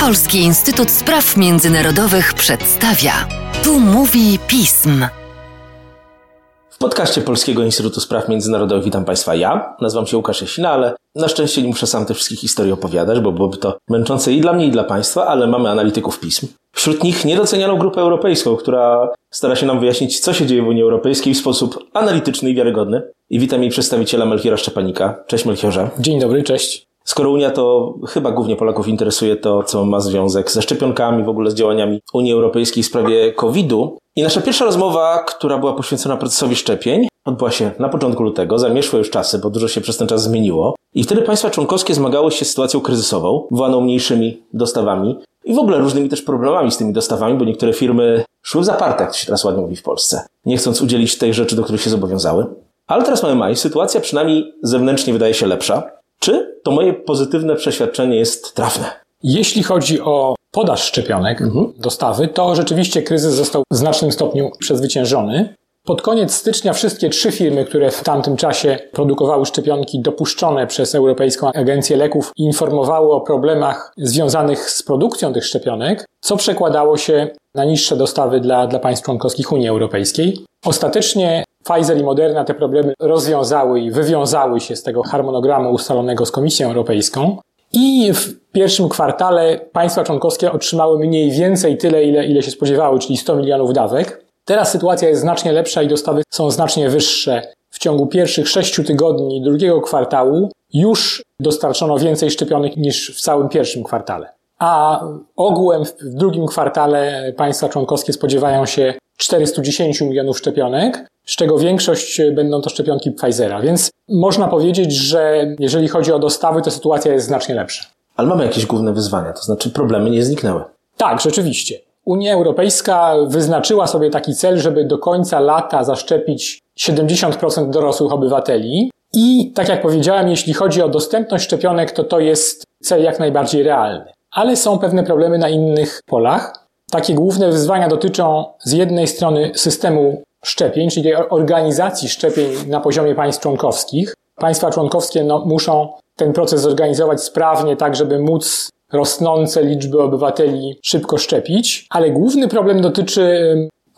Polski Instytut Spraw Międzynarodowych przedstawia. Tu mówi pism. W podcaście Polskiego Instytutu Spraw Międzynarodowych witam Państwa ja. Nazywam się Łukasz Jasina, ale na szczęście nie muszę sam tych wszystkich historii opowiadać, bo byłoby to męczące i dla mnie, i dla Państwa, ale mamy analityków pism. Wśród nich niedocenianą grupę europejską, która stara się nam wyjaśnić, co się dzieje w Unii Europejskiej w sposób analityczny i wiarygodny. I witam jej przedstawiciela Melchiora Szczepanika. Cześć Melchiorze. Dzień dobry, cześć. Skoro Unia to chyba głównie Polaków interesuje to, co ma związek ze szczepionkami, w ogóle z działaniami Unii Europejskiej w sprawie COVID-u. I nasza pierwsza rozmowa, która była poświęcona procesowi szczepień, odbyła się na początku lutego, zamieszły już czasy, bo dużo się przez ten czas zmieniło. I wtedy państwa członkowskie zmagały się z sytuacją kryzysową, wołaną mniejszymi dostawami i w ogóle różnymi też problemami z tymi dostawami, bo niektóre firmy szły w zaparte, jak to się teraz ładnie mówi w Polsce, nie chcąc udzielić tej rzeczy, do których się zobowiązały. Ale teraz mamy maj, sytuacja przynajmniej zewnętrznie wydaje się lepsza. Czy to moje pozytywne przeświadczenie jest trafne? Jeśli chodzi o podaż szczepionek, dostawy, to rzeczywiście kryzys został w znacznym stopniu przezwyciężony. Pod koniec stycznia wszystkie 3 firmy, które w tamtym czasie produkowały szczepionki dopuszczone przez Europejską Agencję Leków, informowały o problemach związanych z produkcją tych szczepionek, co przekładało się na niższe dostawy dla państw członkowskich Unii Europejskiej. Ostatecznie Pfizer i Moderna te problemy rozwiązały i wywiązały się z tego harmonogramu ustalonego z Komisją Europejską i w pierwszym kwartale państwa członkowskie otrzymały mniej więcej tyle, ile się spodziewały, czyli 100 milionów dawek. Teraz sytuacja jest znacznie lepsza i dostawy są znacznie wyższe. W ciągu pierwszych 6 tygodni drugiego kwartału już dostarczono więcej szczepionek niż w całym pierwszym kwartale. A ogółem w drugim kwartale państwa członkowskie spodziewają się 410 milionów szczepionek, z czego większość będą to szczepionki Pfizera. Więc można powiedzieć, że jeżeli chodzi o dostawy, to sytuacja jest znacznie lepsza. Ale mamy jakieś główne wyzwania, to znaczy problemy nie zniknęły. Tak, rzeczywiście. Unia Europejska wyznaczyła sobie taki cel, żeby do końca lata zaszczepić 70% dorosłych obywateli. I tak jak powiedziałem, jeśli chodzi o dostępność szczepionek, to jest cel jak najbardziej realny. Ale są pewne problemy na innych polach. Takie główne wyzwania dotyczą z jednej strony systemu szczepień, czyli organizacji szczepień na poziomie państw członkowskich. Państwa członkowskie muszą ten proces zorganizować sprawnie, tak żeby móc rosnące liczby obywateli szybko szczepić, ale główny problem dotyczy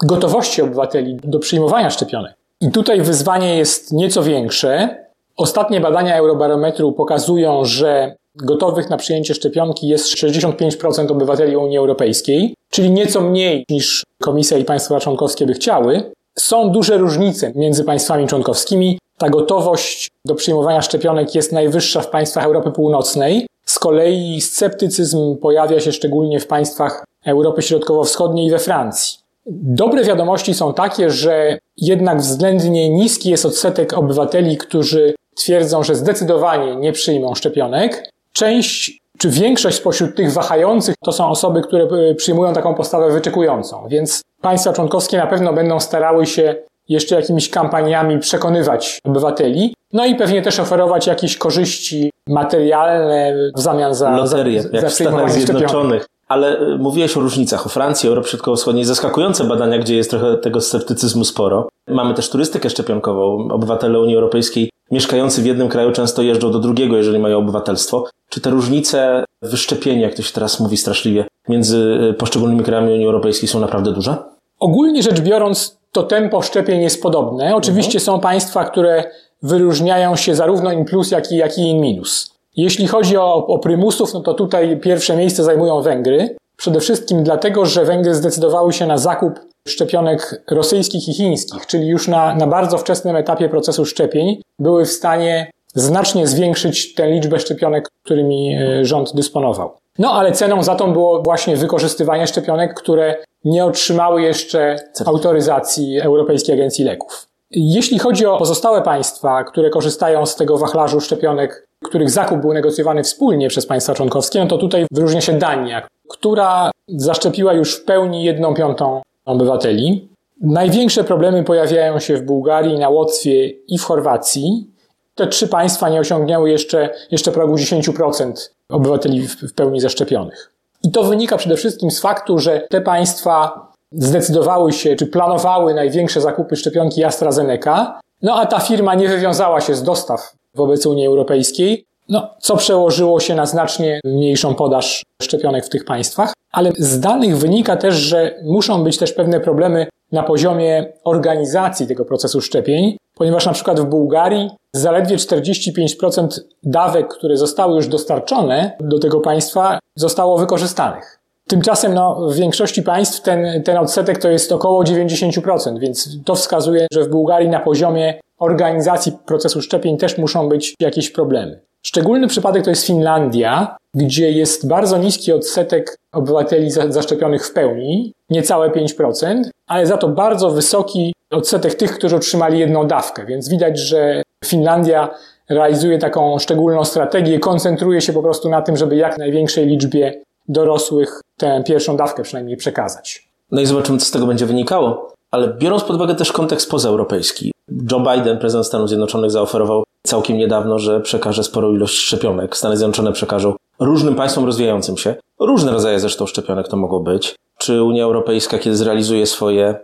gotowości obywateli do przyjmowania szczepionek. I tutaj wyzwanie jest nieco większe. Ostatnie badania Eurobarometru pokazują, że gotowych na przyjęcie szczepionki jest 65% obywateli Unii Europejskiej, czyli nieco mniej niż Komisja i państwa członkowskie by chciały. Są duże różnice między państwami członkowskimi. Ta gotowość do przyjmowania szczepionek jest najwyższa w państwach Europy Północnej. Z kolei sceptycyzm pojawia się szczególnie w państwach Europy Środkowo-Wschodniej i we Francji. Dobre wiadomości są takie, że jednak względnie niski jest odsetek obywateli, którzy twierdzą, że zdecydowanie nie przyjmą szczepionek. Część czy większość spośród tych wahających to są osoby, które przyjmują taką postawę wyczekującą, więc państwa członkowskie na pewno będą starały się jeszcze jakimiś kampaniami przekonywać obywateli, no i pewnie też oferować jakieś korzyści materialne w zamian za loterię, jak w Stanach Zjednoczonych. Ale mówiłeś o różnicach, o Francji, Europie Środkowo-Wschodniej. Zaskakujące badania, gdzie jest trochę tego sceptycyzmu sporo. Mamy też turystykę szczepionkową. Obywatele Unii Europejskiej mieszkający w jednym kraju często jeżdżą do drugiego, jeżeli mają obywatelstwo. Czy te różnice wyszczepienia, jak to się teraz mówi straszliwie, między poszczególnymi krajami Unii Europejskiej są naprawdę duże? Ogólnie rzecz biorąc, to tempo szczepień jest podobne. Oczywiście są państwa, które wyróżniają się zarówno in plus, jak i in minus. Jeśli chodzi o prymusów, no to tutaj pierwsze miejsce zajmują Węgry. Przede wszystkim dlatego, że Węgry zdecydowały się na zakup szczepionek rosyjskich i chińskich, czyli już na bardzo wczesnym etapie procesu szczepień były w stanie znacznie zwiększyć tę liczbę szczepionek, którymi rząd dysponował. No ale ceną za to było właśnie wykorzystywanie szczepionek, które nie otrzymały jeszcze autoryzacji Europejskiej Agencji Leków. Jeśli chodzi o pozostałe państwa, które korzystają z tego wachlarzu szczepionek, których zakup był negocjowany wspólnie przez państwa członkowskie, no to tutaj wyróżnia się Dania, która zaszczepiła już w pełni 1/5 obywateli. Największe problemy pojawiają się w Bułgarii, na Łotwie i w Chorwacji. Te 3 państwa nie osiągnęły jeszcze progu 10% obywateli w pełni zaszczepionych. I to wynika przede wszystkim z faktu, że te państwa zdecydowały się, czy planowały największe zakupy szczepionki AstraZeneca, no a ta firma nie wywiązała się z dostaw wobec Unii Europejskiej, No, co przełożyło się na znacznie mniejszą podaż szczepionek w tych państwach, ale z danych wynika też, że muszą być też pewne problemy na poziomie organizacji tego procesu szczepień, ponieważ na przykład w Bułgarii zaledwie 45% dawek, które zostały już dostarczone do tego państwa, zostało wykorzystanych. Tymczasem w większości państw ten odsetek to jest około 90%, więc to wskazuje, że w Bułgarii na poziomie organizacji procesu szczepień też muszą być jakieś problemy. Szczególny przypadek to jest Finlandia, gdzie jest bardzo niski odsetek obywateli zaszczepionych w pełni, niecałe 5%, ale za to bardzo wysoki odsetek tych, którzy otrzymali jedną dawkę, więc widać, że Finlandia realizuje taką szczególną strategię, koncentruje się po prostu na tym, żeby jak największej liczbie dorosłych tę pierwszą dawkę przynajmniej przekazać. No i zobaczymy, co z tego będzie wynikało. Ale biorąc pod uwagę też kontekst pozaeuropejski, Joe Biden, prezydent Stanów Zjednoczonych, zaoferował całkiem niedawno, że przekaże sporą ilość szczepionek. Stany Zjednoczone przekażą różnym państwom rozwijającym się. Różne rodzaje zresztą szczepionek to mogą być. Czy Unia Europejska, kiedy zrealizuje swoje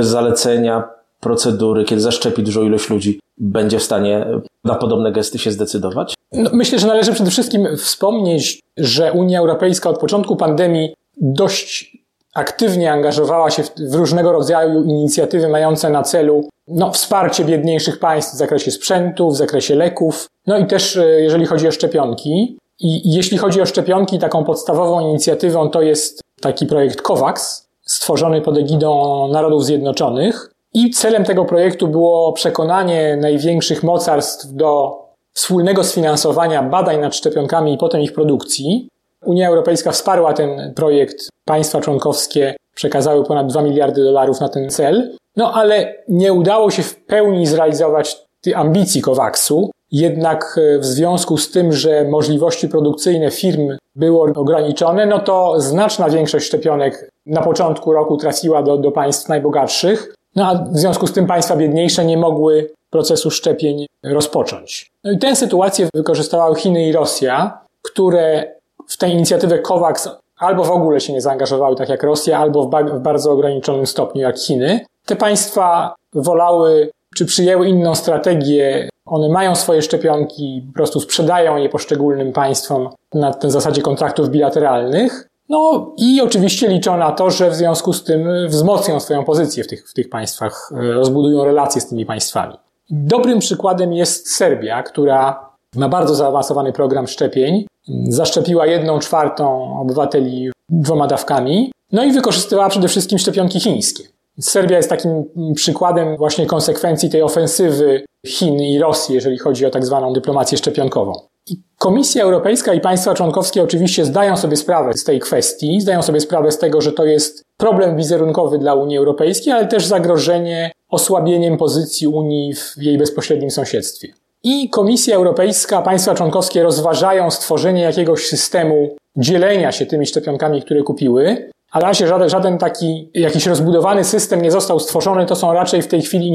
zalecenia, procedury, kiedy zaszczepi dużą ilość ludzi, będzie w stanie na podobne gesty się zdecydować? No, myślę, że należy przede wszystkim wspomnieć, że Unia Europejska od początku pandemii dość aktywnie angażowała się w różnego rodzaju inicjatywy mające na celu wsparcie biedniejszych państw w zakresie sprzętu, w zakresie leków, no i też jeżeli chodzi o szczepionki. I jeśli chodzi o szczepionki, taką podstawową inicjatywą to jest taki projekt COVAX, stworzony pod egidą Narodów Zjednoczonych. I celem tego projektu było przekonanie największych mocarstw do wspólnego sfinansowania badań nad szczepionkami i potem ich produkcji. Unia Europejska wsparła ten projekt, państwa członkowskie przekazały ponad $2 miliardy na ten cel, ale nie udało się w pełni zrealizować tej ambicji COVAX-u, jednak w związku z tym, że możliwości produkcyjne firm były ograniczone, to znaczna większość szczepionek na początku roku trafiła do państw najbogatszych, a w związku z tym państwa biedniejsze nie mogły procesu szczepień rozpocząć. No i tę sytuację wykorzystywały Chiny i Rosja, które w tę inicjatywę COVAX albo w ogóle się nie zaangażowały, tak jak Rosja, albo w bardzo ograniczonym stopniu jak Chiny. Te państwa wolały, czy przyjęły inną strategię. One mają swoje szczepionki, po prostu sprzedają je poszczególnym państwom na zasadzie kontraktów bilateralnych. No i oczywiście liczą na to, że w związku z tym wzmocnią swoją pozycję w tych państwach, rozbudują relacje z tymi państwami. Dobrym przykładem jest Serbia, która ma bardzo zaawansowany program szczepień. Zaszczepiła 1/4 obywateli 2 dawkami, i wykorzystywała przede wszystkim szczepionki chińskie. Serbia jest takim przykładem właśnie konsekwencji tej ofensywy Chin i Rosji, jeżeli chodzi o tak zwaną dyplomację szczepionkową. I Komisja Europejska i państwa członkowskie oczywiście zdają sobie sprawę z tej kwestii, zdają sobie sprawę z tego, że to jest problem wizerunkowy dla Unii Europejskiej, ale też zagrożenie osłabieniem pozycji Unii w jej bezpośrednim sąsiedztwie. I Komisja Europejska, państwa członkowskie rozważają stworzenie jakiegoś systemu dzielenia się tymi szczepionkami, które kupiły, a na razie żaden taki jakiś rozbudowany system nie został stworzony, to są raczej w tej chwili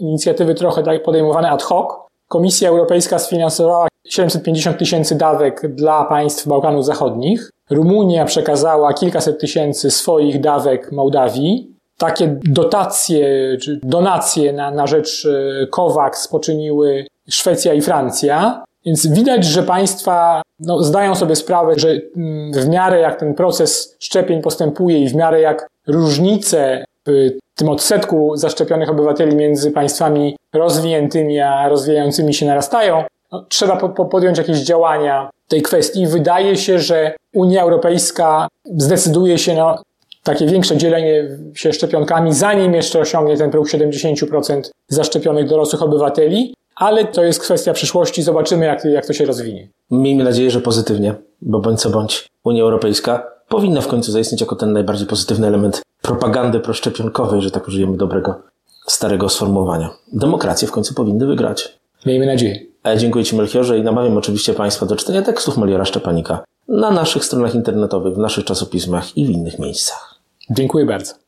inicjatywy trochę podejmowane ad hoc. Komisja Europejska sfinansowała 750 000 dawek dla państw Bałkanów Zachodnich. Rumunia przekazała kilkaset tysięcy swoich dawek Mołdawii. Takie dotacje czy donacje na rzecz COVAX poczyniły Szwecja i Francja, więc widać, że państwa zdają sobie sprawę, że w miarę jak ten proces szczepień postępuje i w miarę jak różnice w tym odsetku zaszczepionych obywateli między państwami rozwiniętymi a rozwijającymi się narastają, trzeba podjąć jakieś działania w tej kwestii. Wydaje się, że Unia Europejska zdecyduje się na takie większe dzielenie się szczepionkami, zanim jeszcze osiągnie ten próg 70% zaszczepionych dorosłych obywateli, ale to jest kwestia przyszłości, zobaczymy jak to się rozwinie. Miejmy nadzieję, że pozytywnie, bo bądź co bądź Unia Europejska powinna w końcu zaistnieć jako ten najbardziej pozytywny element propagandy proszczepionkowej, że tak użyjemy dobrego, starego sformułowania. Demokracje w końcu powinny wygrać. Miejmy nadzieję. Dziękuję Ci, Melchiorze, i namawiam oczywiście Państwa do czytania tekstów Melchiora Szczepanika na naszych stronach internetowych, w naszych czasopismach i w innych miejscach. Dziękuję bardzo.